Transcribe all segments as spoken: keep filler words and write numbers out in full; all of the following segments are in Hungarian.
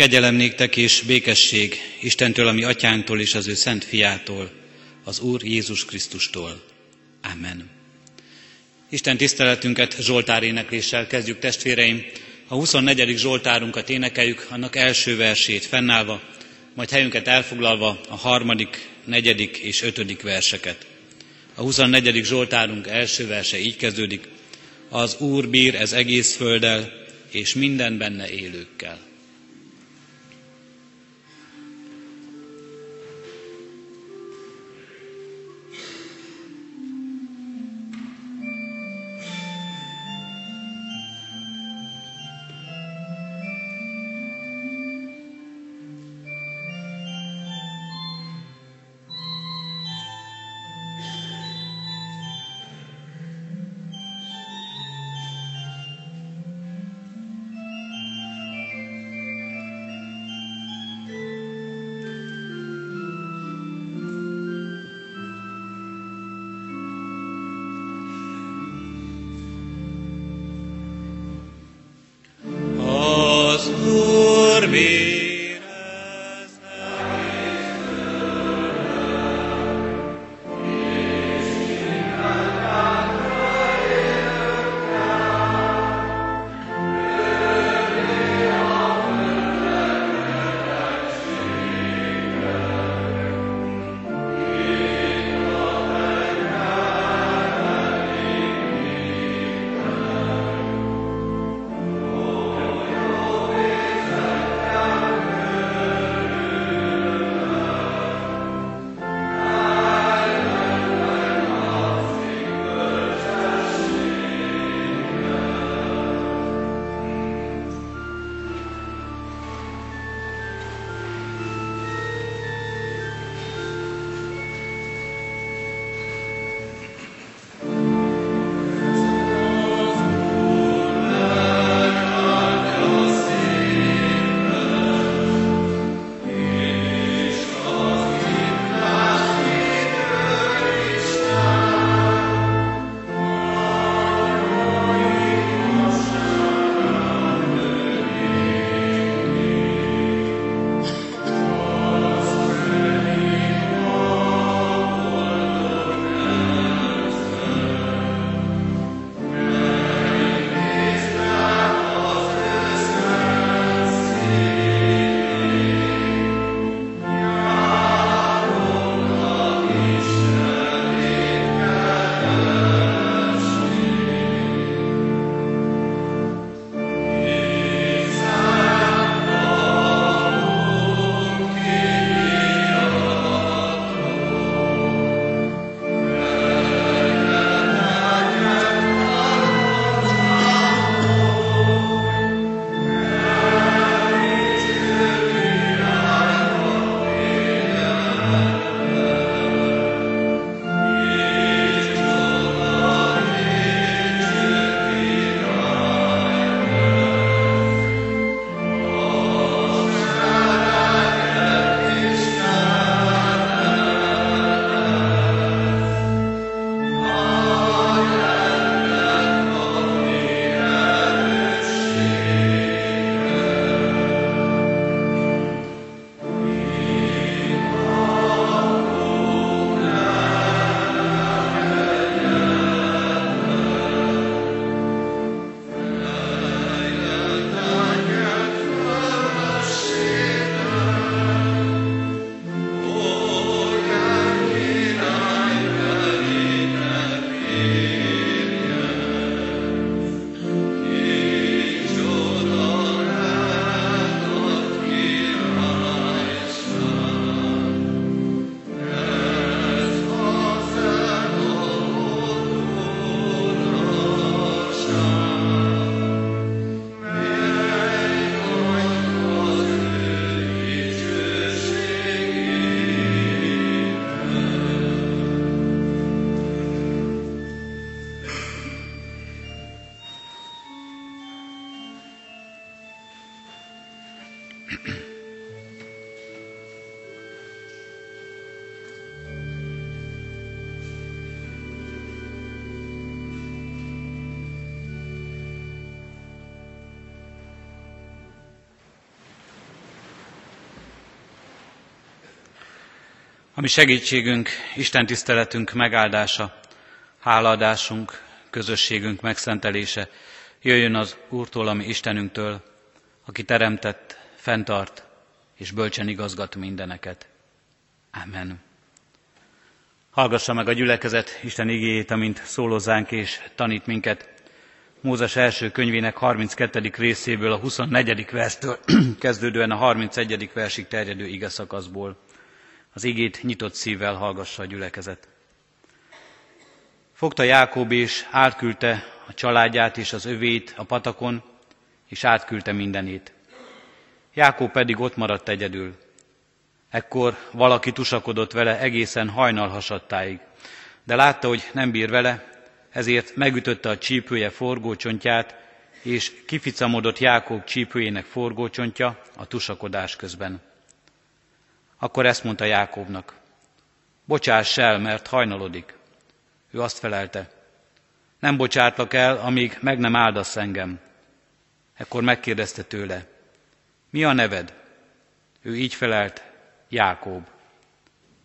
Kegyelem néktek és békesség Istentől, a mi atyánktól és az ő szent fiától, az Úr Jézus Krisztustól. Amen. Isten tiszteletünket Zsoltár énekléssel kezdjük, testvéreim. A huszonnegyedik Zsoltárunkat énekeljük, annak első versét fennállva, majd helyünket elfoglalva a harmadik, negyedik és ötödik verseket. A huszonnegyedik Zsoltárunk első verse így kezdődik: az Úr bír ez egész földdel, és minden benne élőkkel. Ami segítségünk, Isten tiszteletünk megáldása, hálaadásunk, közösségünk megszentelése jöjjön az Úrtól, ami Istenünktől, aki teremtett, fenntart és bölcsen igazgat mindeneket. Amen. Hallgassa meg a gyülekezet Isten igéjét, amint szólozzánk és tanít minket. Mózes első könyvének harminckettedik részéből a huszonnegyedik verstől kezdődően a harmincegyedik versig terjedő ige szakaszból. Az igét nyitott szívvel hallgassa a gyülekezet. Fogta Jákob és átküldte a családját és az övét a patakon, és átküldte mindenét. Jákob pedig ott maradt egyedül. Ekkor valaki tusakodott vele egészen hajnal hasadtáig, de látta, hogy nem bír vele, ezért megütötte a csípője forgócsontját, és kificamodott Jákob csípőjének forgócsontja a tusakodás közben. Akkor ezt mondta Jákobnak: bocsáss el, mert hajnalodik. Ő azt felelte: nem bocsátlak el, amíg meg nem áldasz engem. Ekkor megkérdezte tőle: mi a neved? Ő így felelt: Jákob.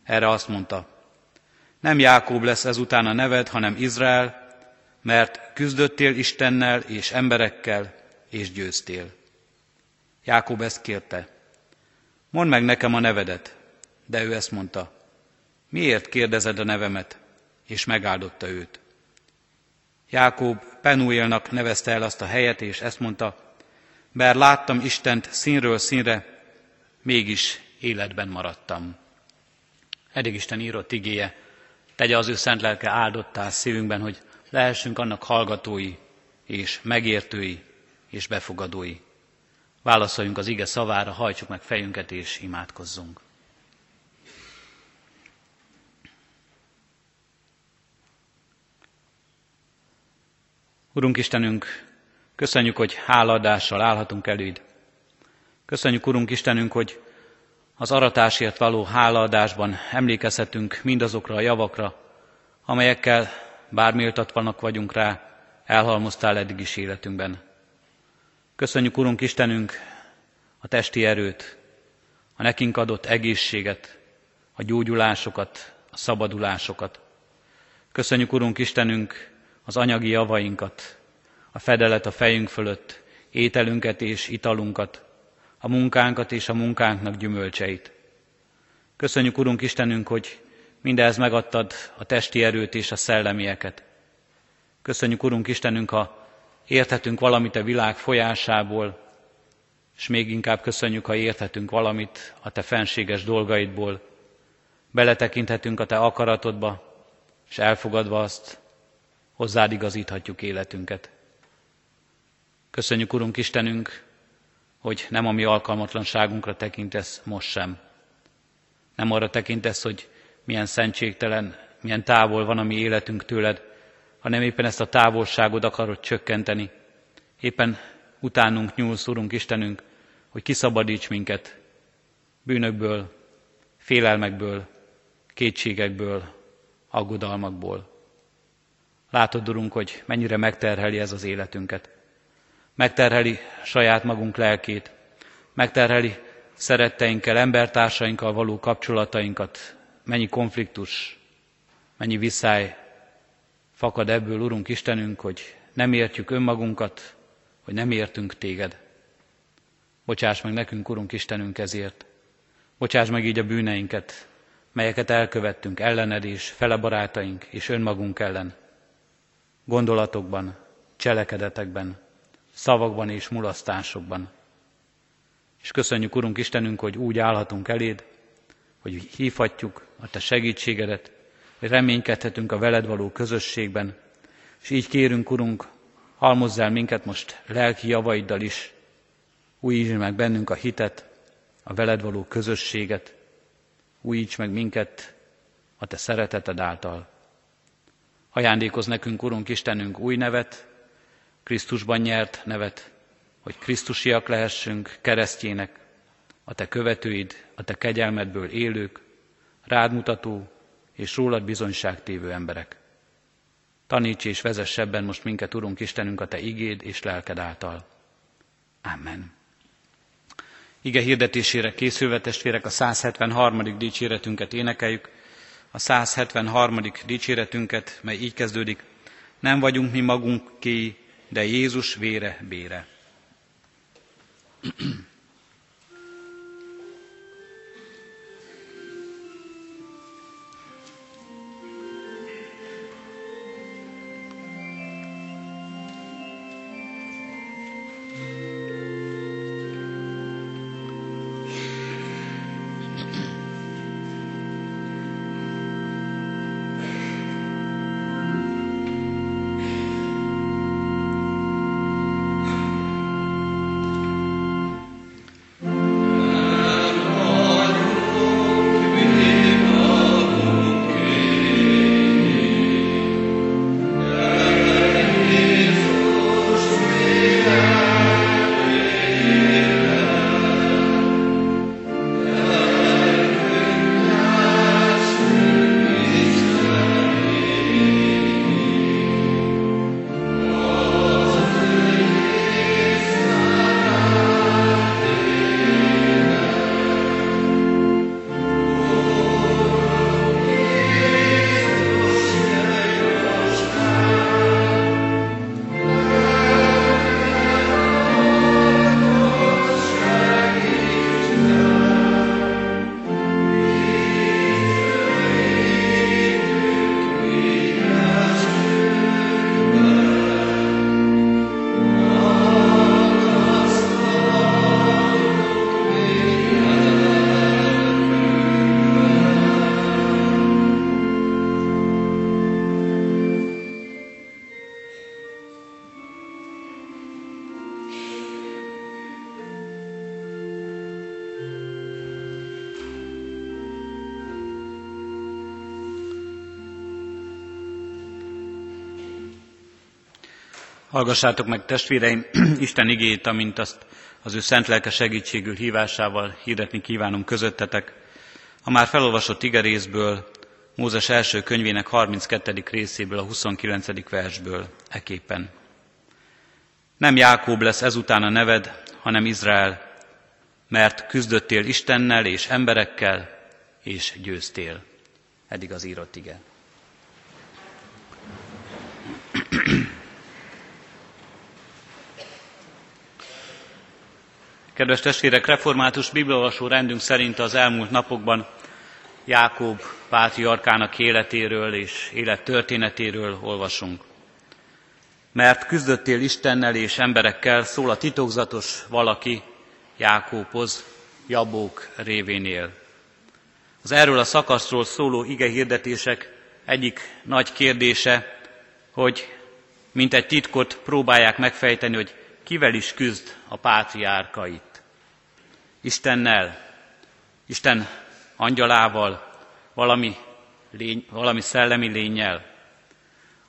Erre azt mondta: nem Jákob lesz ezután a neved, hanem Izrael, mert küzdöttél Istennel és emberekkel, és győztél. Jákob ezt kérte: mondd meg nekem a nevedet. De ő ezt mondta: miért kérdezed a nevemet? És megáldotta őt. Jákob Penuélnak nevezte el azt a helyet, és ezt mondta: bár láttam Istent színről színre, mégis életben maradtam. Eddig Isten írott igéje, tegye az ő szent lelke áldottá szívünkben, hogy lehessünk annak hallgatói, és megértői, és befogadói. Válaszoljunk az ige szavára, hajtsuk meg fejünket, és imádkozzunk. Urunk Istenünk, köszönjük, hogy hálaadással állhatunk eléd. Köszönjük, Urunk Istenünk, hogy az aratásért való hálaadásban emlékezhetünk mindazokra a javakra, amelyekkel, bár méltatvanak vagyunk rá, elhalmoztál eddig is életünkben. Köszönjük, Urunk Istenünk, a testi erőt, a nekünk adott egészséget, a gyógyulásokat, a szabadulásokat. Köszönjük, Urunk Istenünk, az anyagi javainkat, a fedelet a fejünk fölött, ételünket és italunkat, a munkánkat és a munkánknak gyümölcseit. Köszönjük, Urunk Istenünk, hogy mindez megadtad a testi erőt és a szellemieket. Köszönjük, Urunk Istenünk, ha érthetünk valamit a világ folyásából, és még inkább köszönjük, ha érthetünk valamit a te fenséges dolgaidból. Beletekinthetünk a te akaratodba, és elfogadva azt, hozzád igazíthatjuk életünket. Köszönjük, Urunk Istenünk, hogy nem a mi alkalmatlanságunkra tekintesz most sem. Nem arra tekintesz, hogy milyen szentségtelen, milyen távol van a mi életünk tőled, hanem éppen ezt a távolságod akarod csökkenteni. Éppen utánunk nyúlsz, Urunk Istenünk, hogy kiszabadíts minket bűnökből, félelmekből, kétségekből, aggodalmakból. Látod, Urunk, hogy mennyire megterheli ez az életünket. Megterheli saját magunk lelkét, megterheli szeretteinkkel, embertársainkkal való kapcsolatainkat, mennyi konfliktus, mennyi viszály fakad ebből, Urunk Istenünk, hogy nem értjük önmagunkat, hogy nem értünk téged. Bocsáss meg nekünk, Urunk Istenünk, ezért. Bocsáss meg így a bűneinket, melyeket elkövettünk ellened és fele barátaink és önmagunk ellen. Gondolatokban, cselekedetekben, szavakban és mulasztásokban. És köszönjük, Urunk Istenünk, hogy úgy állhatunk eléd, hogy hívhatjuk a te segítségedet, hogy reménykedhetünk a veled való közösségben, és így kérünk, Urunk, halmozz el minket most lelki javaiddal is, újítsd meg bennünk a hitet, a veled való közösséget, újíts meg minket a te szereteted által. Ajándékozz nekünk, Urunk Istenünk, új nevet, Krisztusban nyert nevet, hogy krisztusiak lehessünk, keresztjének, a te követőid, a te kegyelmedből élők, rád mutató és rólad bizonyságtévő emberek. Taníts és vezess ebben most minket, Urunk Istenünk, a te igéd és lelked által. Amen. ige hirdetésére készülve testvérek a száz hetvenharmadik dicséretünket énekeljük, a száz hetvenharmadik dicséretünket, mely így kezdődik: nem vagyunk mi magunké, de Jézus vére bére. Hallgassátok meg, testvéreim, Isten igéjét, amint azt az ő szent lelke segítségül hívásával hirdetni kívánom közöttetek. A már felolvasott igerészből, Mózes első könyvének harminckettedik részéből, a huszonkilencedik versből eképpen. Nem Jákób lesz ezután a neved, hanem Izrael, mert küzdöttél Istennel és emberekkel, és győztél. Eddig az írott ige. Kedves testvérek, református bibliaolvasó rendünk szerint az elmúlt napokban Jákob pátriárkának életéről és élettörténetéről olvasunk. Mert küzdöttél Istennel és emberekkel, szól a titokzatos valaki Jákóbhoz, Jabók révén él. Az erről a szakaszról szóló ige hirdetések egyik nagy kérdése, hogy mint egy titkot próbálják megfejteni, hogy kivel is küzd a pátriárka itt? Istennel, Isten angyalával, valami, lény, valami szellemi lényel.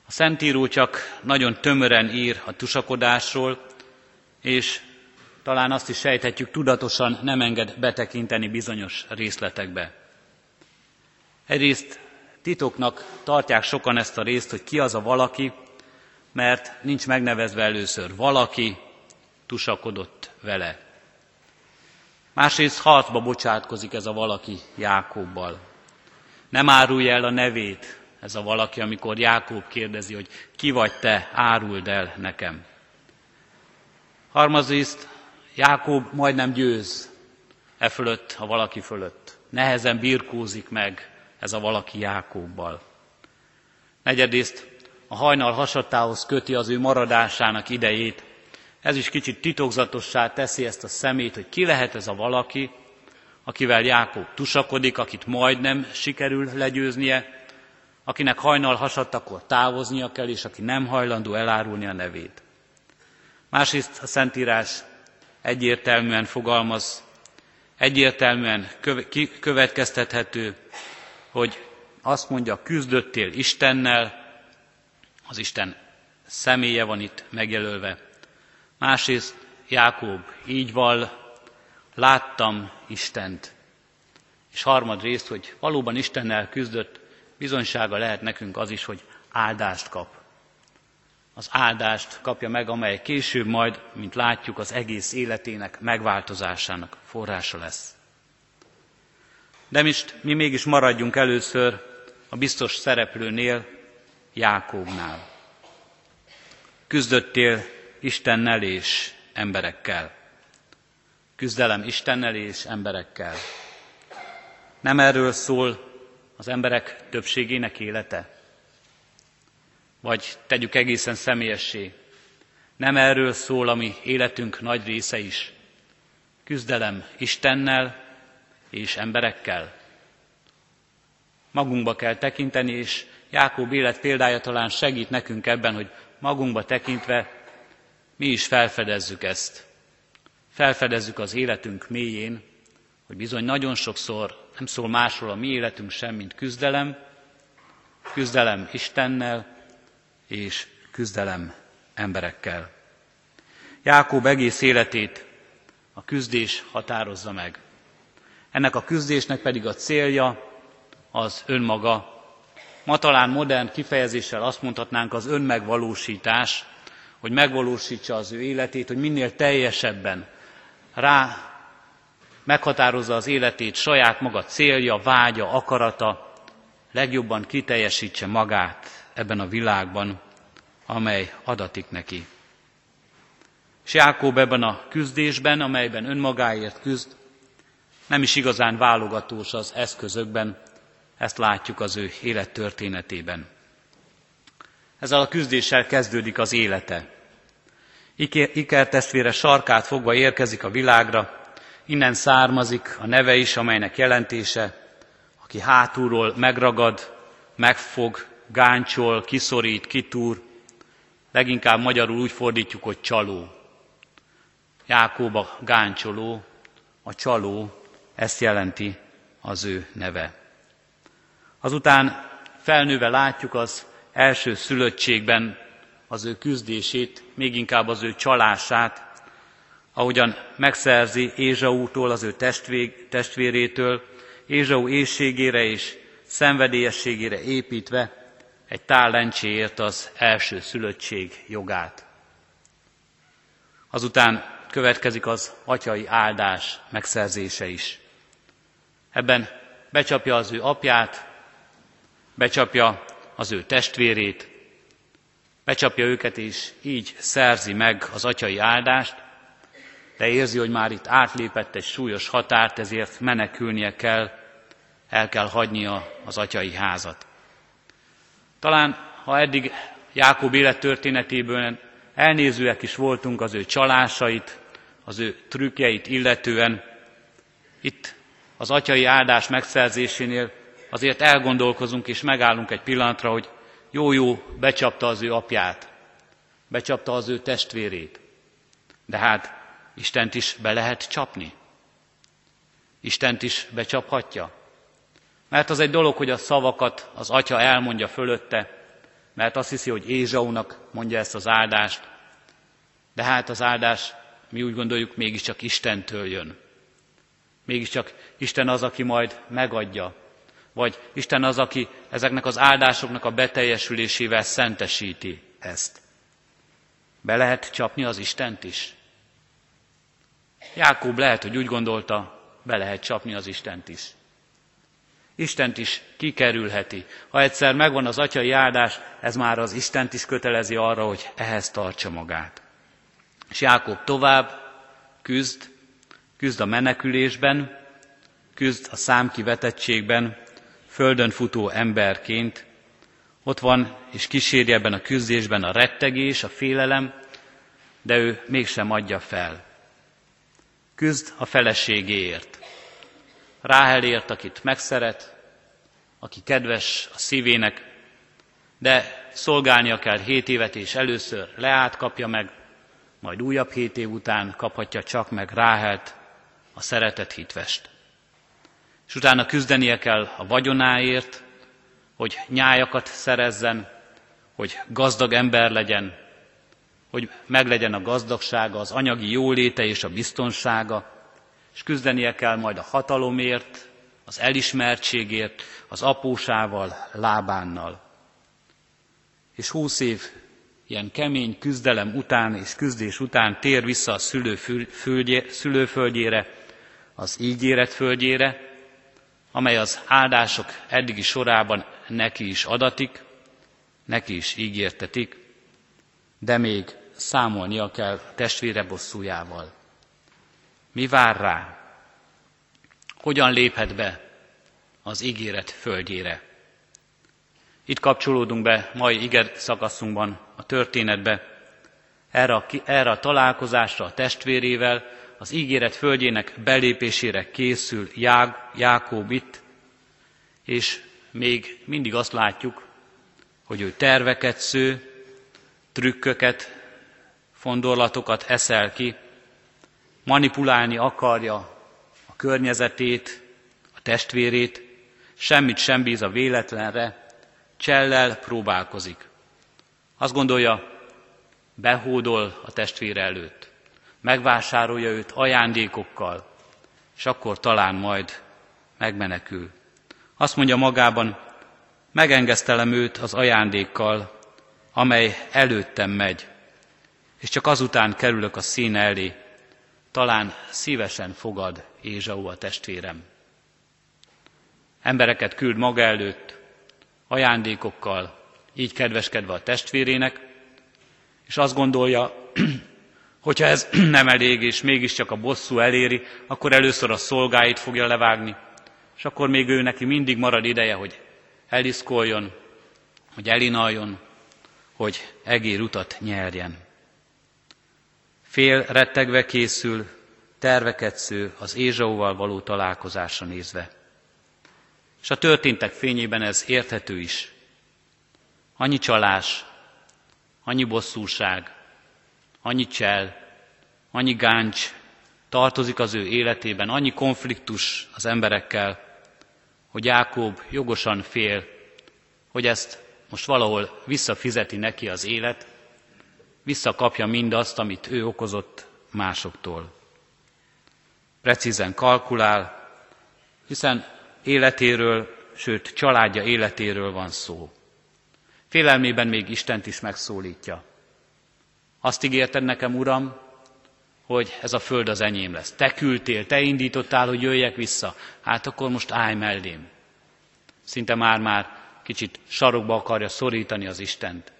A Szentíró csak nagyon tömören ír a tusakodásról, és talán azt is sejthetjük, tudatosan nem enged betekinteni bizonyos részletekbe. Egyrészt titoknak tartják sokan ezt a részt, hogy ki az a valaki, mert nincs megnevezve először. Valaki tusakodott vele. Másrészt harcba bocsátkozik ez a valaki Jákobbal. Nem árulja el a nevét ez a valaki, amikor Jákob kérdezi, hogy ki vagy te, áruld el nekem. Harmadrészt Jákob majdnem győz e fölött, a valaki fölött. Nehezen birkózik meg ez a valaki Jákobbal. Negyedrészt a hajnal hasadtához köti az ő maradásának idejét. Ez is kicsit titokzatossá teszi ezt a szemét, hogy ki lehet ez a valaki, akivel Jákob tusakodik, akit majdnem sikerül legyőznie, akinek hajnal hasadtakor távoznia kell, és aki nem hajlandó elárulni a nevét. Másrészt a Szentírás egyértelműen fogalmaz, egyértelműen következtethető, hogy azt mondja, küzdöttél Istennel, az Isten személye van itt megjelölve. Másrészt Jákob így vall, láttam Istent. És harmadrészt, hogy valóban Istennel küzdött, bizonysága lehet nekünk az is, hogy áldást kap. az áldást kapja meg, amely később majd, mint látjuk, az egész életének megváltozásának forrása lesz. De most mi mégis maradjunk először a biztos szereplőnél, Jákóbnál. Küzdöttél Istennel és emberekkel. Küzdelem Istennel és emberekkel. Nem erről szól az emberek többségének élete? Vagy tegyük egészen személyessé, nem erről szól a mi életünk nagy része is? Küzdelem Istennel és emberekkel. Magunkba kell tekinteni, és Jákób élet példája talán segít nekünk ebben, hogy magunkba tekintve mi is felfedezzük ezt. Felfedezzük az életünk mélyén, hogy bizony nagyon sokszor nem szól másról a mi életünk sem, mint küzdelem, küzdelem Istennel és küzdelem emberekkel. Jákób egész életét a küzdés határozza meg. Ennek a küzdésnek pedig a célja az önmaga. Ma talán modern kifejezéssel azt mondhatnánk, az önmegvalósítás, hogy megvalósítsa az ő életét, hogy minél teljesebben rá meghatározza az életét saját maga célja, vágya, akarata, legjobban kiteljesítse magát ebben a világban, amely adatik neki. És Jákób ebben a küzdésben, amelyben önmagáért küzd, nem is igazán válogatós az eszközökben, ezt látjuk az ő élettörténetében. Ezzel a küzdéssel kezdődik az élete. Iker testvére sarkát fogva érkezik a világra, innen származik a neve is, amelynek jelentése, aki hátulról megragad, megfog, gáncsol, kiszorít, kitúr, leginkább magyarul úgy fordítjuk, hogy csaló. Jákób a gáncsoló, a csaló, ezt jelenti az ő neve. Azután felnőve látjuk az első szülöttségben az ő küzdését, még inkább az ő csalását, ahogyan megszerzi Ézsaútól, az ő testvég, testvérétől, Ézsaú éhségére és szenvedélyességére építve egy tál lencséért az első szülöttség jogát. Azután következik az atyai áldás megszerzése is. Ebben becsapja az ő apját, becsapja az ő testvérét, becsapja őket, és így szerzi meg az atyai áldást, de érzi, hogy már itt átlépett egy súlyos határt, ezért menekülnie kell, el kell hagynia az atyai házat. Talán, ha eddig Jákób élettörténetéből elnézőek is voltunk az ő csalásait, az ő trükkjeit illetően, itt az atyai áldás megszerzésénél azért elgondolkozunk és megállunk egy pillanatra, hogy jó-jó, becsapta az ő apját, becsapta az ő testvérét, de hát Istent is be lehet csapni. Istent is becsaphatja. Mert az egy dolog, hogy a szavakat az atya elmondja fölötte, mert azt hiszi, hogy Ézsaúnak mondja ezt az áldást, de hát az áldás, mi úgy gondoljuk, mégiscsak Istentől jön. Mégiscsak Isten az, aki majd megadja, vagy Isten az, aki ezeknek az áldásoknak a beteljesülésével szentesíti ezt. Be lehet csapni az Istent is. Jákób lehet, hogy úgy gondolta, be lehet csapni az Istent is. Istent is kikerülheti. Ha egyszer megvan az atyai áldás, ez már az Istent is kötelezi arra, hogy ehhez tartsa magát. És Jákób tovább küzd, küzd a menekülésben, küzd a számkivetettségben, földön futó emberként. Ott van és kíséri ebben a küzdésben a rettegés, a félelem, de ő mégsem adja fel. Küzd a feleségéért. Ráhelért, akit megszeret, aki kedves a szívének, de szolgálnia kell hét évet, és először Leát kapja meg, majd újabb hét év után kaphatja csak meg Ráhelt, a szeretett hitvest. És utána küzdenie kell a vagyonáért, hogy nyájakat szerezzen, hogy gazdag ember legyen, hogy meglegyen a gazdagsága, az anyagi jóléte és a biztonsága, és küzdenie kell majd a hatalomért, az elismertségért, az apósával, Lábánnal. És húsz év ilyen kemény küzdelem után és küzdés után tér vissza a szülőföldjére, az ígéret földjére, amely az áldások eddigi sorában neki is adatik, neki is ígértetik, de még számolnia kell testvére bosszújával. Mi vár rá? Hogyan léphet be az ígéret földjére? Itt kapcsolódunk be mai ige szakaszunkban a történetbe, erre a, erre a találkozásra a testvérével, az ígéret földjének belépésére készül Já, Jákób itt, és még mindig azt látjuk, hogy ő terveket sző, trükköket, fondorlatokat eszel ki, manipulálni akarja a környezetét, a testvérét, semmit sem bíz a véletlenre, csellel próbálkozik. Azt gondolja, behódol a testvére előtt, megvásárolja őt ajándékokkal, és akkor talán majd megmenekül. Azt mondja magában, megengesztelem őt az ajándékkal, amely előttem megy, és csak azután kerülök a színe elé, talán szívesen fogad Ézsau a testvérem. Embereket küld maga előtt, ajándékokkal, így kedveskedve a testvérének, és azt gondolja, hogyha ez nem elég, és mégiscsak a bosszú eléri, akkor először a szolgáit fogja levágni, és akkor még ő neki mindig marad ideje, hogy eliszkoljon, hogy elinaljon, hogy egérutat nyerjen. Fél rettegve készül, terveket sző az Ézsauval való találkozásra nézve. És a történtek fényében ez érthető is. Annyi csalás, annyi bosszúság, annyi csell, annyi gáncs tartozik az ő életében, annyi konfliktus az emberekkel, hogy Jákób jogosan fél, hogy ezt most valahol visszafizeti neki az élet, visszakapja mindazt, amit ő okozott másoktól. Precízen kalkulál, hiszen életéről, sőt családja életéről van szó. Félelmében még Istent is megszólítja. Azt ígérted nekem, Uram, hogy ez a föld az enyém lesz. Te küldtél, te indítottál, hogy jöjjek vissza. Hát akkor most állj mellém. Szinte már-már kicsit sarokba akarja szorítani az Istent.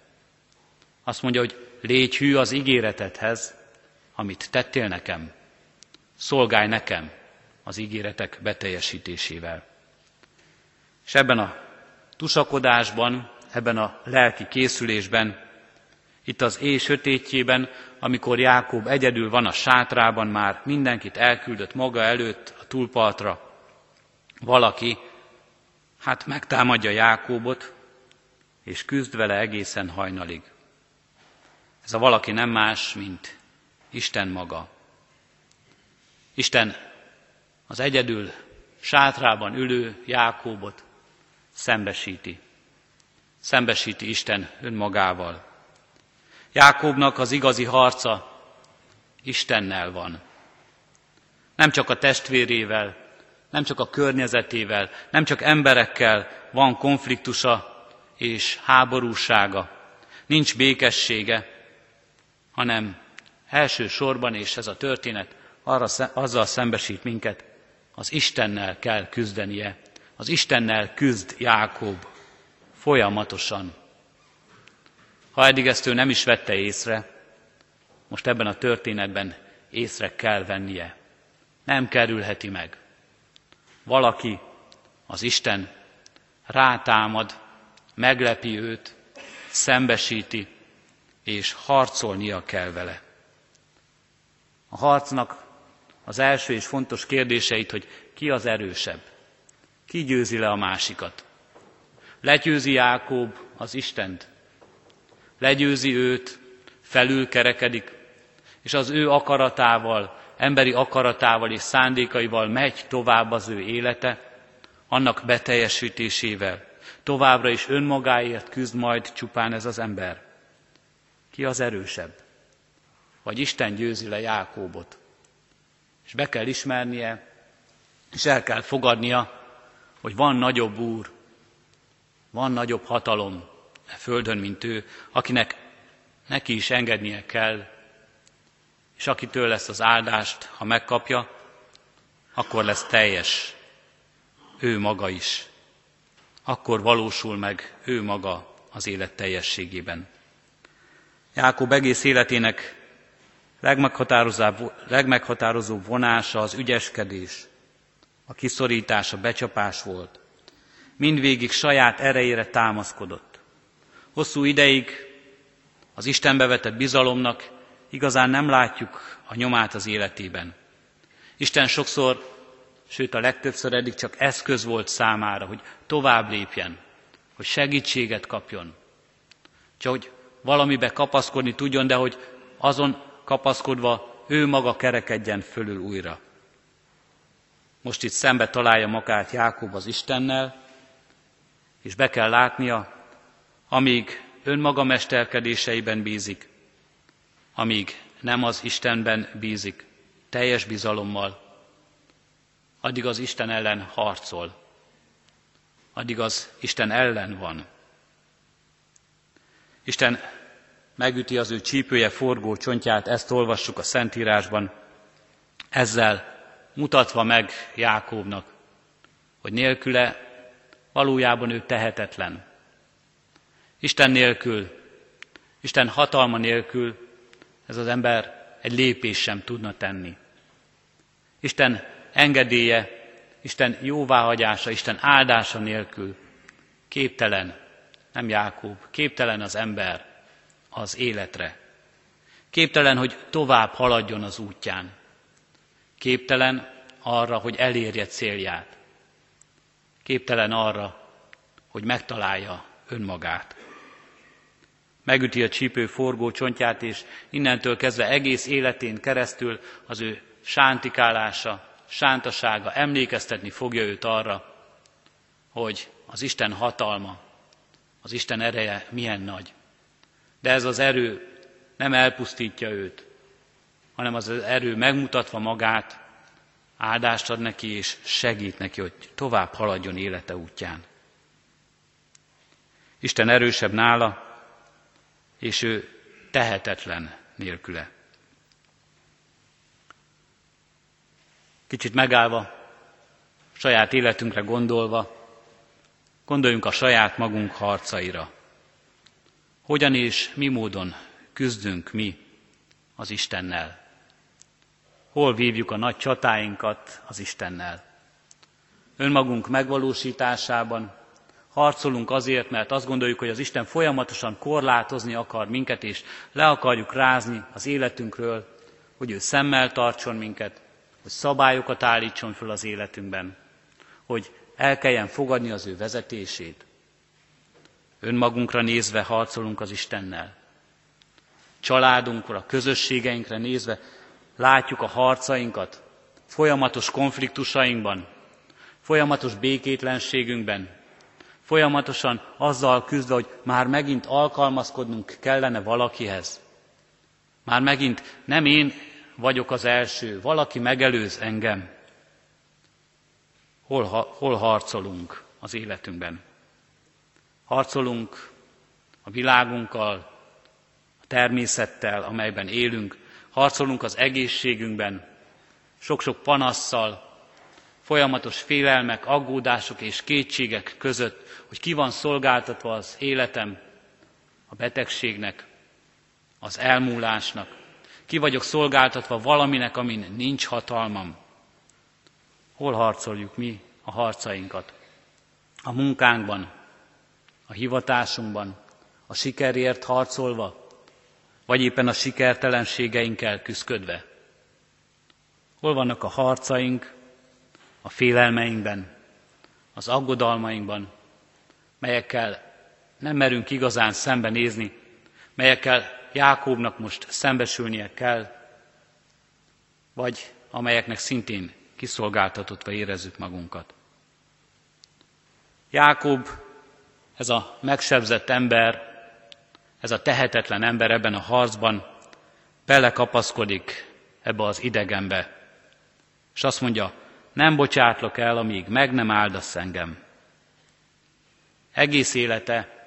Azt mondja, hogy légy hű az ígéretedhez, amit tettél nekem. Szolgálj nekem az ígéretek beteljesítésével. És ebben a tusakodásban, ebben a lelki készülésben, itt az éj sötétjében, amikor Jákób egyedül van a sátrában, már mindenkit elküldött maga előtt a túlpartra, valaki, hát megtámadja Jákóbot, és küzd vele egészen hajnalig. Ez a valaki nem más, mint Isten maga. Isten az egyedül sátrában ülő Jákóbot szembesíti. Szembesíti Isten önmagával. Jákóbnak az igazi harca Istennel van. Nem csak a testvérével, nem csak a környezetével, nem csak emberekkel van konfliktusa és háborúsága, nincs békessége, hanem elsősorban, és ez a történet arra, azzal szembesít minket, az Istennel kell küzdenie. Az Istennel küzd Jákób folyamatosan. Ha eddig ezt ő nem is vette észre, most ebben a történetben észre kell vennie. Nem kerülheti meg. Valaki, az Isten rátámad, meglepi őt, szembesíti, és harcolnia kell vele. A harcnak az első és fontos kérdéseit, hogy ki az erősebb, ki győzi le a másikat. Legyőzi Jákób az Istent, legyőzi őt, felülkerekedik, és az ő akaratával, emberi akaratával és szándékaival megy tovább az ő élete, annak beteljesítésével. Továbbra is önmagáért küzd majd csupán ez az ember. Ki az erősebb? Vagy Isten győzi le Jákóbot? És be kell ismernie, és el kell fogadnia, hogy van nagyobb úr, van nagyobb hatalom a földön, mint ő, akinek neki is engednie kell, és akitől lesz az áldást, ha megkapja, akkor lesz teljes ő maga is. Akkor valósul meg ő maga az élet teljességében. Jákob egész életének legmeghatározóbb vonása az ügyeskedés, a kiszorítás, a becsapás volt. Mindvégig saját erejére támaszkodott. Hosszú ideig az Istenbe vetett bizalomnak igazán nem látjuk a nyomát az életében. Isten sokszor, sőt a legtöbbször eddig csak eszköz volt számára, hogy tovább lépjen, hogy segítséget kapjon. Csak hogy valamibe kapaszkodni tudjon, de hogy azon kapaszkodva ő maga kerekedjen fölül újra. Most itt szembe találja magát Jákob az Istennel, és be kell látnia, amíg önmaga mesterkedéseiben bízik, amíg nem az Istenben bízik, teljes bizalommal, addig az Isten ellen harcol, addig az Isten ellen van. Isten megüti az ő csípője forgó csontját, ezt olvassuk a Szentírásban, ezzel mutatva meg Jákobnak, hogy nélküle valójában ő tehetetlen. Isten nélkül, Isten hatalma nélkül ez az ember egy lépést sem tudna tenni. Isten engedélye, Isten jóváhagyása, Isten áldása nélkül képtelen, nem Jákob, képtelen az ember az életre. Képtelen, hogy tovább haladjon az útján. Képtelen arra, hogy elérje célját. Képtelen arra, hogy megtalálja önmagát. Megüti a csípő forgó csontját, és innentől kezdve egész életén keresztül az ő sántikálása, sántasága emlékeztetni fogja őt arra, hogy az Isten hatalma, az Isten ereje milyen nagy. De ez az erő nem elpusztítja őt, hanem az erő megmutatva magát, áldást ad neki, és segít neki, hogy tovább haladjon élete útján. Isten erősebb nála, és ő tehetetlen nélküle. Kicsit megállva, saját életünkre gondolva, gondoljunk a saját magunk harcaira. Hogyan és mi módon küzdünk mi az Istennel? Hol vívjuk a nagy csatáinkat az Istennel? Önmagunk megvalósításában harcolunk azért, mert azt gondoljuk, hogy az Isten folyamatosan korlátozni akar minket, és le akarjuk rázni az életünkről, hogy ő szemmel tartson minket, hogy szabályokat állítson föl az életünkben, hogy el kelljen fogadni az ő vezetését. Önmagunkra nézve harcolunk az Istennel. Családunkra, közösségeinkre nézve látjuk a harcainkat, folyamatos konfliktusainkban, folyamatos békétlenségünkben, folyamatosan azzal küzdve, hogy már megint alkalmazkodnunk kellene valakihez. Már megint nem én vagyok az első, valaki megelőz engem. Hol, hol harcolunk az életünkben? Harcolunk a világunkkal, a természettel, amelyben élünk, harcolunk az egészségünkben, sok-sok panasszal, folyamatos félelmek, aggódások és kétségek között, hogy ki van szolgáltatva az életem a betegségnek, az elmúlásnak. Ki vagyok szolgáltatva valaminek, amin nincs hatalmam. Hol harcoljuk mi a harcainkat? A munkánkban, a hivatásunkban, a sikerért harcolva, vagy éppen a sikertelenségeinkkel küszködve. Hol vannak a harcaink, a félelmeinkben, az aggodalmainkban, melyekkel nem merünk igazán szembenézni, melyekkel Jákobnak most szembesülnie kell, vagy amelyeknek szintén kiszolgáltatottva érezzük magunkat. Jákob, ez a megsebzett ember, ez a tehetetlen ember ebben a harcban belekapaszkodik ebbe az idegenbe, és azt mondja, nem bocsátlak el, amíg meg nem áldasz engem. Egész élete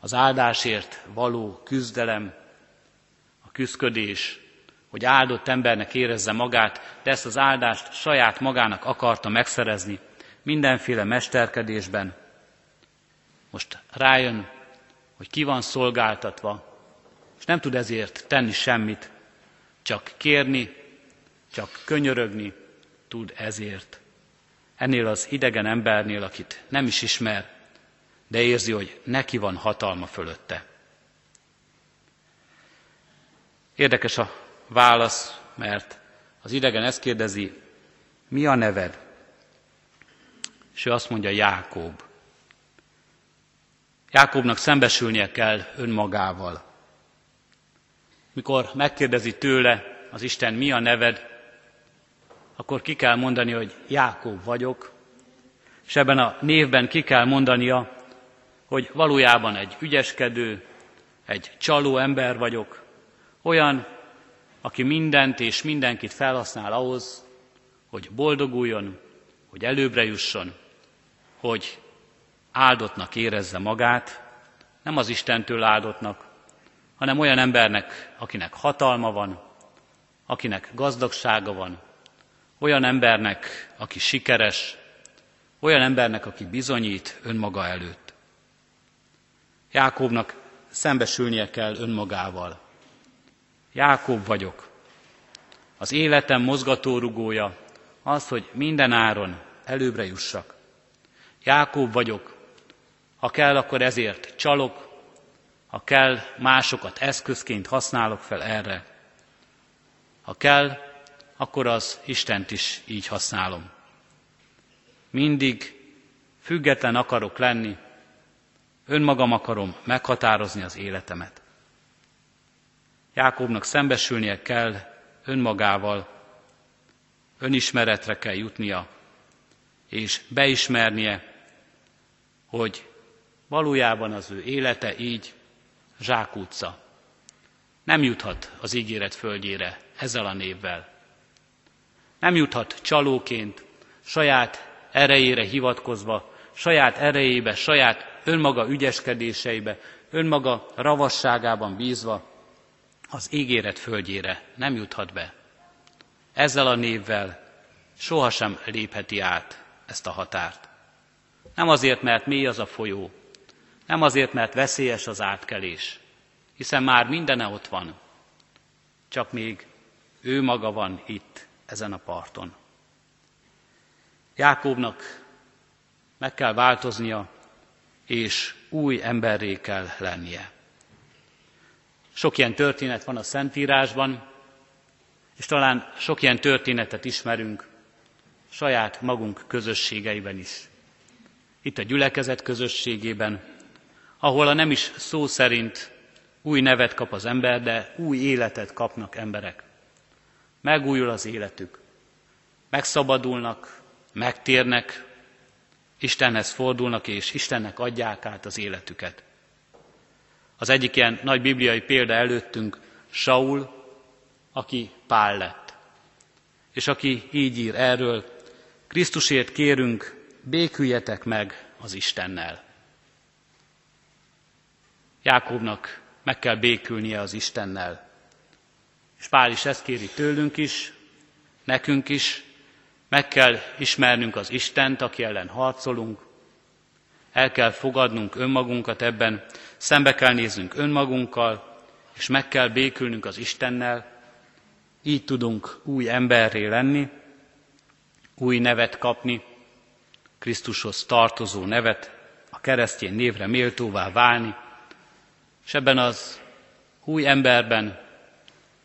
az áldásért való küzdelem, küszködés, hogy áldott embernek érezze magát, de ezt az áldást saját magának akarta megszerezni mindenféle mesterkedésben. Most rájön, hogy ki van szolgáltatva, és nem tud ezért tenni semmit, csak kérni, csak könyörögni tud ezért. Ennél az idegen embernél, akit nem is ismer, de érzi, hogy neki van hatalma fölötte. Érdekes a válasz, mert az idegen ezt kérdezi, mi a neved? És ő azt mondja, Jákób. Jákóbnak szembesülnie kell önmagával. Mikor megkérdezi tőle az Isten, mi a neved, akkor ki kell mondani, hogy Jákób vagyok, és ebben a névben ki kell mondania, hogy valójában egy ügyeskedő, egy csaló ember vagyok, olyan, aki mindent és mindenkit felhasznál ahhoz, hogy boldoguljon, hogy előbbre jusson, hogy áldottnak érezze magát, nem az Istentől áldottnak, hanem olyan embernek, akinek hatalma van, akinek gazdagsága van, olyan embernek, aki sikeres, olyan embernek, aki bizonyít önmaga előtt. Jákóbnak szembesülnie kell önmagával. Jákób vagyok. Az életem mozgatórugója az, hogy minden áron előbbre jussak. Jákób vagyok. Ha kell, akkor ezért csalok, ha kell, másokat eszközként használok fel erre. Ha kell, akkor az Istent is így használom. Mindig független akarok lenni, önmagam akarom meghatározni az életemet. Jákóbnak szembesülnie kell önmagával, önismeretre kell jutnia, és beismernie, hogy valójában az ő élete így zsákutca. Nem juthat az ígéret földjére ezzel a névvel. Nem juthat csalóként, saját erejére hivatkozva, saját erejébe, saját önmaga ügyeskedéseibe, önmaga ravasságában bízva, az ígéret földjére nem juthat be. Ezzel a névvel sohasem lépheti át ezt a határt. Nem azért, mert mély az a folyó, nem azért, mert veszélyes az átkelés, hiszen már mindene ott van, csak még ő maga van itt, ezen a parton. Jákóbnak meg kell változnia, és új emberré kell lennie. Sok ilyen történet van a Szentírásban, és talán sok ilyen történetet ismerünk saját magunk közösségeiben is. Itt a gyülekezet közösségében, ahol a nem is szó szerint új nevet kap az ember, de új életet kapnak emberek. Megújul az életük, megszabadulnak, megtérnek, Istenhez fordulnak, és Istennek adják át az életüket. Az egyik ilyen nagy bibliai példa előttünk Saul, aki Pál lett. És aki így ír erről, Krisztusért kérünk, béküljetek meg az Istennel. Jákóbnak meg kell békülnie az Istennel. És Pál is ezt kéri tőlünk is, nekünk is, meg kell ismernünk az Istent, aki ellen harcolunk, el kell fogadnunk önmagunkat ebben, szembe kell néznünk önmagunkkal, és meg kell békülnünk az Istennel, így tudunk új emberré lenni, új nevet kapni, Krisztushoz tartozó nevet, a keresztény névre méltóvá válni, és ebben az új emberben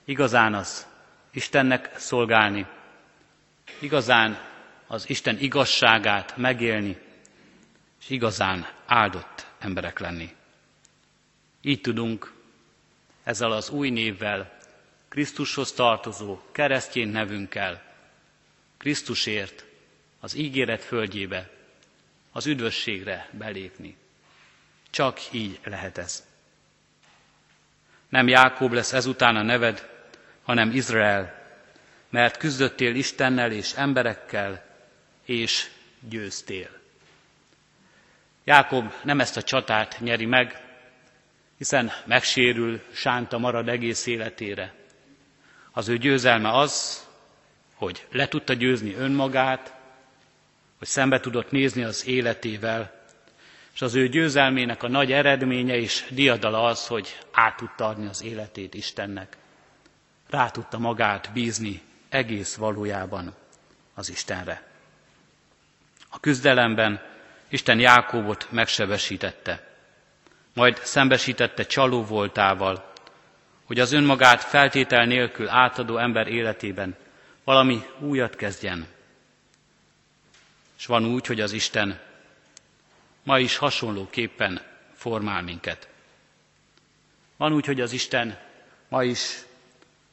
igazán az Istennek szolgálni, igazán az Isten igazságát megélni, és igazán áldott emberek lenni. Így tudunk ezzel az új névvel, Krisztushoz tartozó keresztény nevünkkel, Krisztusért az ígéret földjébe, az üdvösségre belépni. Csak így lehet ez. Nem Jákób lesz ezután a neved, hanem Izrael, mert küzdöttél Istennel és emberekkel, és győztél. Jákób nem ezt a csatát nyeri meg, hiszen megsérül, sánta marad egész életére. Az ő győzelme az, hogy le tudta győzni önmagát, hogy szembe tudott nézni az életével, és az ő győzelmének a nagy eredménye és diadala az, hogy át tudta adni az életét Istennek. Rá tudta magát bízni egész valójában az Istenre. A küzdelemben Isten Jákóbot megsebesítette, majd szembesítette csaló voltával, hogy az önmagát feltétel nélkül átadó ember életében valami újat kezdjen. És van úgy, hogy az Isten ma is hasonlóképpen formál minket. Van úgy, hogy az Isten ma is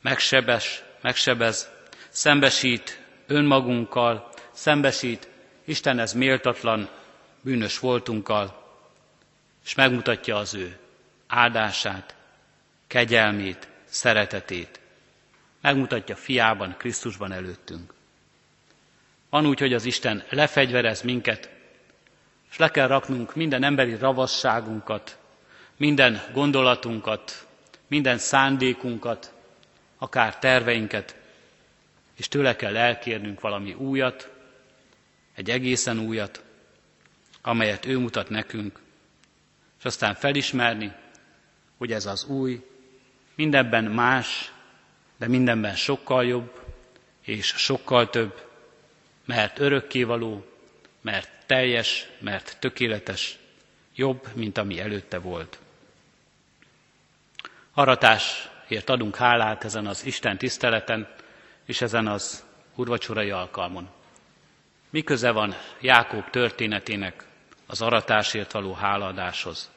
megsebes, megsebez, szembesít önmagunkkal, szembesít Istenhez méltatlan, bűnös voltunkkal, és megmutatja az ő áldását, kegyelmét, szeretetét. Megmutatja fiában, Krisztusban előttünk. Van úgy, hogy az Isten lefegyverez minket, és le kell raknunk minden emberi ravasságunkat, minden gondolatunkat, minden szándékunkat, akár terveinket, és tőle kell elkérnünk valami újat, egy egészen újat, amelyet ő mutat nekünk, és aztán felismerni, hogy ez az új, mindenben más, de mindenben sokkal jobb, és sokkal több, mert örökkévaló, mert teljes, mert tökéletes, jobb, mint ami előtte volt. Aratásért adunk hálát ezen az Isten tiszteleten, és ezen az úrvacsorai alkalmon. Mi köze van Jákob történetének az aratásért való hálaadáshoz?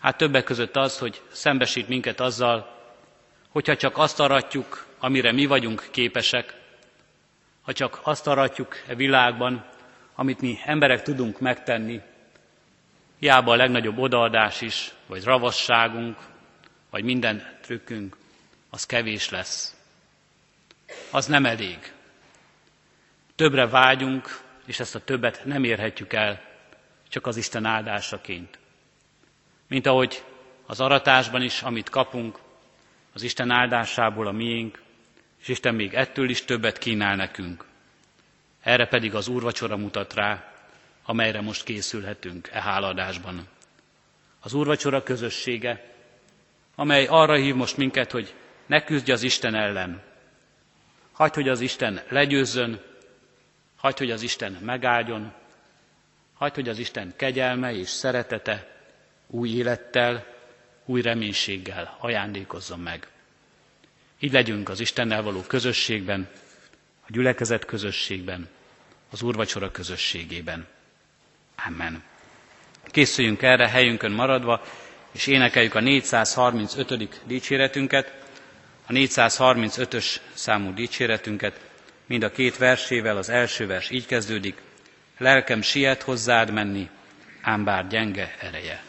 Hát többek között az, hogy szembesít minket azzal, hogyha csak azt aratjuk, amire mi vagyunk képesek, ha csak azt aratjuk e világban, amit mi emberek tudunk megtenni, hiába a legnagyobb odaadás is, vagy ravasságunk, vagy minden trükkünk, az kevés lesz. Az nem elég. Többre vágyunk, és ezt a többet nem érhetjük el, csak az Isten áldásaként. Mint ahogy az aratásban is, amit kapunk, az Isten áldásából a miénk, és Isten még ettől is többet kínál nekünk. Erre pedig az úrvacsora mutat rá, amelyre most készülhetünk e hálaadásban. Az úrvacsora közössége, amely arra hív most minket, hogy ne küzdj az Isten ellen. Hagyd, hogy az Isten legyőzzön, hagyd, hogy az Isten megáldjon, hagyd, hogy az Isten kegyelme és szeretete új élettel, új reménységgel ajándékozzon meg. Így legyünk az Istennel való közösségben, a gyülekezet közösségben, az úrvacsora közösségében. Amen. Készüljünk erre helyünkön maradva, és énekeljük a négyszázharmincötödik dicséretünket, a négyszázharmincötös számú dicséretünket, mind a két versével. Az első vers így kezdődik: lelkem siet hozzád menni, ám bár gyenge ereje.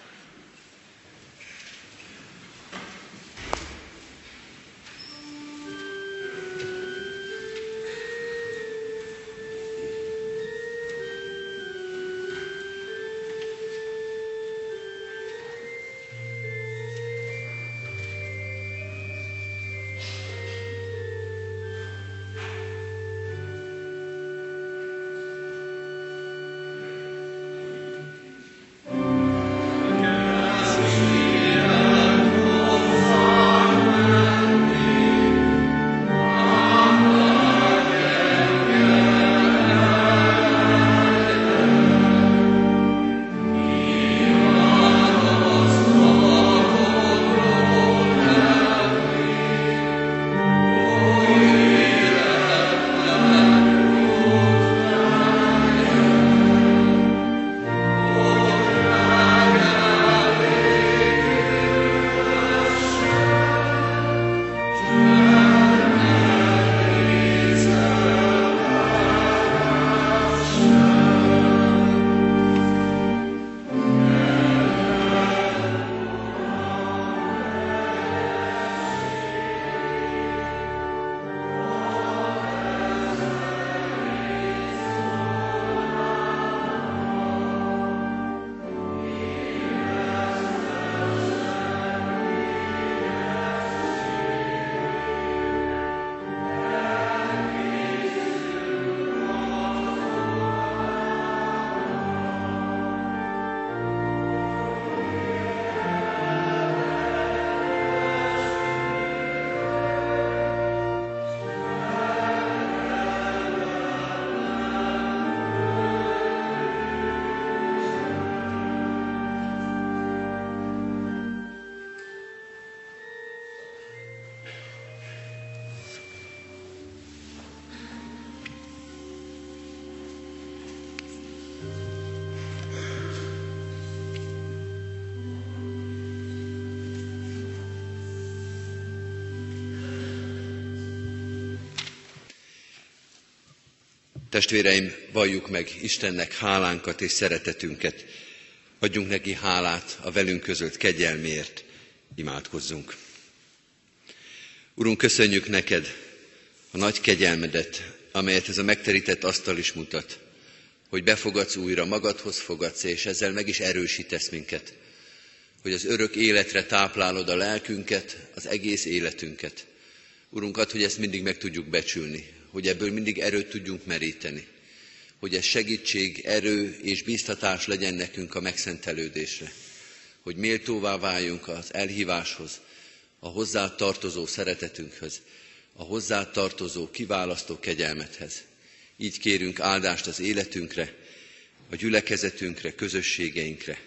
Testvéreim, valljuk meg Istennek hálánkat és szeretetünket. Adjunk neki hálát a velünk közölt kegyelmért. Imádkozzunk. Urunk, köszönjük neked a nagy kegyelmedet, amelyet ez a megterített asztal is mutat, hogy befogadsz újra, magadhoz fogadsz, és ezzel meg is erősítesz minket, hogy az örök életre táplálod a lelkünket, az egész életünket. Urunk, add, hogy ezt mindig meg tudjuk becsülni, hogy ebből mindig erőt tudjunk meríteni, hogy ez segítség, erő és bíztatás legyen nekünk a megszentelődésre, hogy méltóvá váljunk az elhíváshoz, a hozzá tartozó szeretetünkhöz, a hozzá tartozó kiválasztó kegyelmethez. Így kérünk áldást az életünkre, a gyülekezetünkre, közösségeinkre.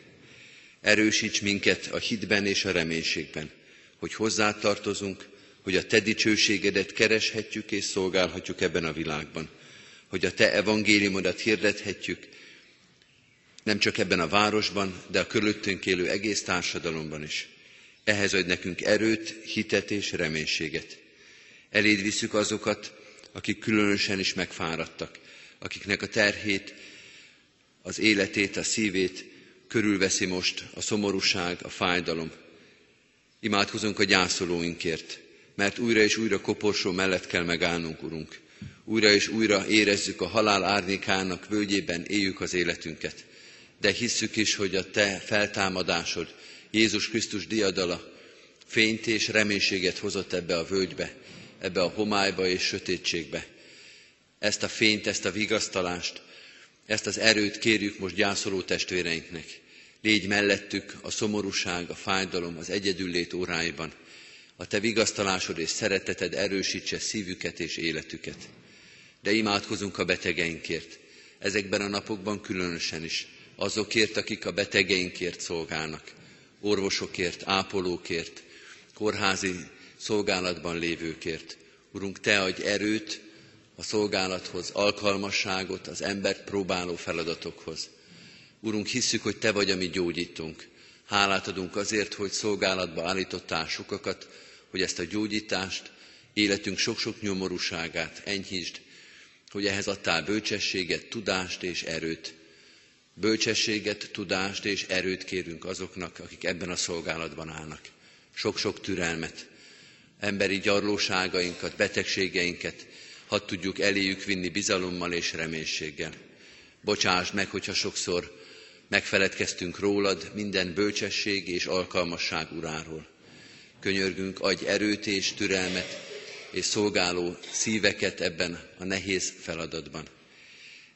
Erősíts minket a hitben és a reménységben, hogy hozzá tartozunk, hogy a te dicsőségedet kereshetjük és szolgálhatjuk ebben a világban, hogy a te evangéliumodat hirdethetjük, nem csak ebben a városban, de a körülöttünk élő egész társadalomban is. Ehhez adj nekünk erőt, hitet és reménységet. Eléd visszük azokat, akik különösen is megfáradtak, akiknek a terhét, az életét, a szívét körülveszi most a szomorúság, a fájdalom. Imádkozunk a gyászolóinkért, mert újra és újra koporsó mellett kell megállnunk, Urunk. Újra és újra érezzük a halál árnyékának völgyében, éljük az életünket. De hisszük is, hogy a te feltámadásod, Jézus Krisztus diadala fényt és reménységet hozott ebbe a völgybe, ebbe a homályba és sötétségbe. Ezt a fényt, ezt a vigasztalást, ezt az erőt kérjük most gyászoló testvéreinknek. Légy mellettük a szomorúság, a fájdalom, az egyedüllét óráiban. A te vigasztalásod és szereteted erősítse szívüket és életüket. De imádkozunk a betegeinkért, ezekben a napokban különösen is, azokért, akik a betegeinkért szolgálnak, orvosokért, ápolókért, kórházi szolgálatban lévőkért. Urunk, te adj erőt a szolgálathoz, alkalmasságot az embert próbáló feladatokhoz. Urunk, hisszük, hogy te vagy, ami gyógyítunk. Hálát adunk azért, hogy szolgálatba állítottál sokakat, hogy ezt a gyógyítást, életünk sok-sok nyomorúságát enyhítsd, hogy ehhez adtál bölcsességet, tudást és erőt. Bölcsességet, tudást és erőt kérünk azoknak, akik ebben a szolgálatban állnak. Sok-sok türelmet, emberi gyarlóságainkat, betegségeinket, hadd tudjuk eléjük vinni bizalommal és reménységgel. Bocsásd meg, hogyha sokszor megfeledkeztünk rólad, minden bölcsesség és alkalmasság uráról. Könyörgünk, adj erőt és türelmet, és szolgáló szíveket ebben a nehéz feladatban.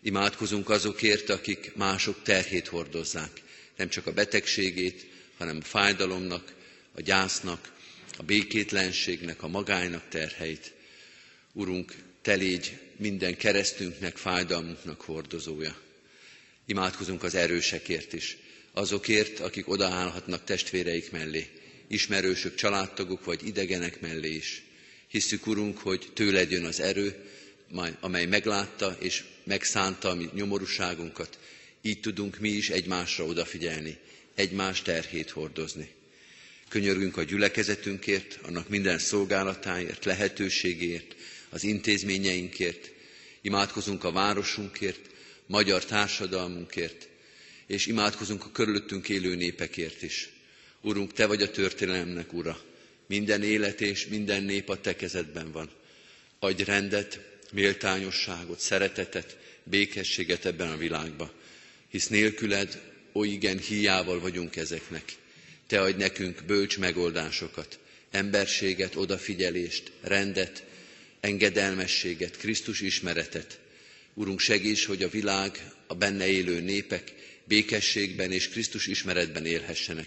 Imádkozunk azokért, akik mások terhét hordozzák, nem csak a betegségét, hanem a fájdalomnak, a gyásznak, a békétlenségnek, a magánynak terheit. Urunk, te légy minden keresztünknek, fájdalmunknak hordozója. Imádkozunk az erősekért is, azokért, akik odaállhatnak testvéreik mellé, ismerősök, családtagok vagy idegenek mellé is. Hisszük, Urunk, hogy tőled jön az erő, amely meglátta és megszánta a mi nyomorúságunkat, így tudunk mi is egymásra odafigyelni, egymás terhét hordozni. Könyörgünk a gyülekezetünkért, annak minden szolgálatáért, lehetőségért, az intézményeinkért. Imádkozunk a városunkért, magyar társadalmunkért, és imádkozunk a körülöttünk élő népekért is. Urunk, te vagy a történelemnek ura. Minden élet és minden nép a te kezedben van. Adj rendet, méltányosságot, szeretetet, békességet ebben a világba. Hisz nélküled, ó igen, híjával vagyunk ezeknek. Te adj nekünk bölcs megoldásokat, emberséget, odafigyelést, rendet, engedelmességet, Krisztus ismeretet. Urunk, segíts, hogy a világ, a benne élő népek békességben és Krisztus ismeretben élhessenek.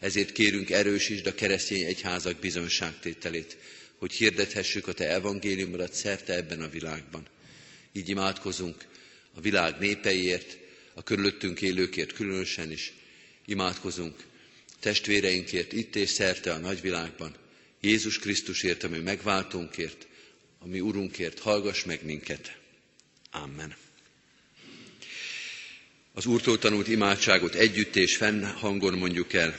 Ezért kérünk, erősítsd a keresztény egyházak bizonyságtételét, hogy hirdethessük a te evangéliumodat szerte ebben a világban. Így imádkozunk a világ népeiért, a körülöttünk élőkért különösen is. Imádkozunk testvéreinkért itt és szerte a nagyvilágban. Jézus Krisztusért, a mi megváltónkért, a mi Urunkért, hallgass meg minket. Amen. Az Úrtól tanult imádságot együtt és fenn hangon mondjuk el.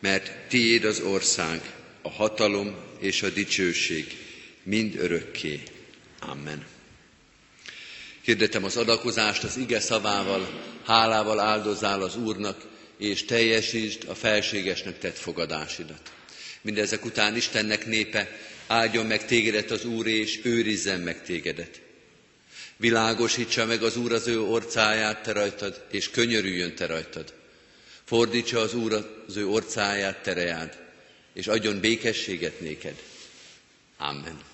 mert tiéd az ország, a hatalom és a dicsőség mind örökké. Amen. Hirdetem az adakozást az ige szavával, hálával áldozzál az Úrnak, és teljesítsd a felségesnek tett fogadásidat. Mindezek után Istennek népe, áldjon meg tégedet az Úr, és őrizzen meg tégedet. Világosítsa meg az Úr az ő orcáját te rajtad, és könyörüljön te rajtad. Fordítsa az Úr az ő orcáját te reád, és adjon békességet néked. Amen.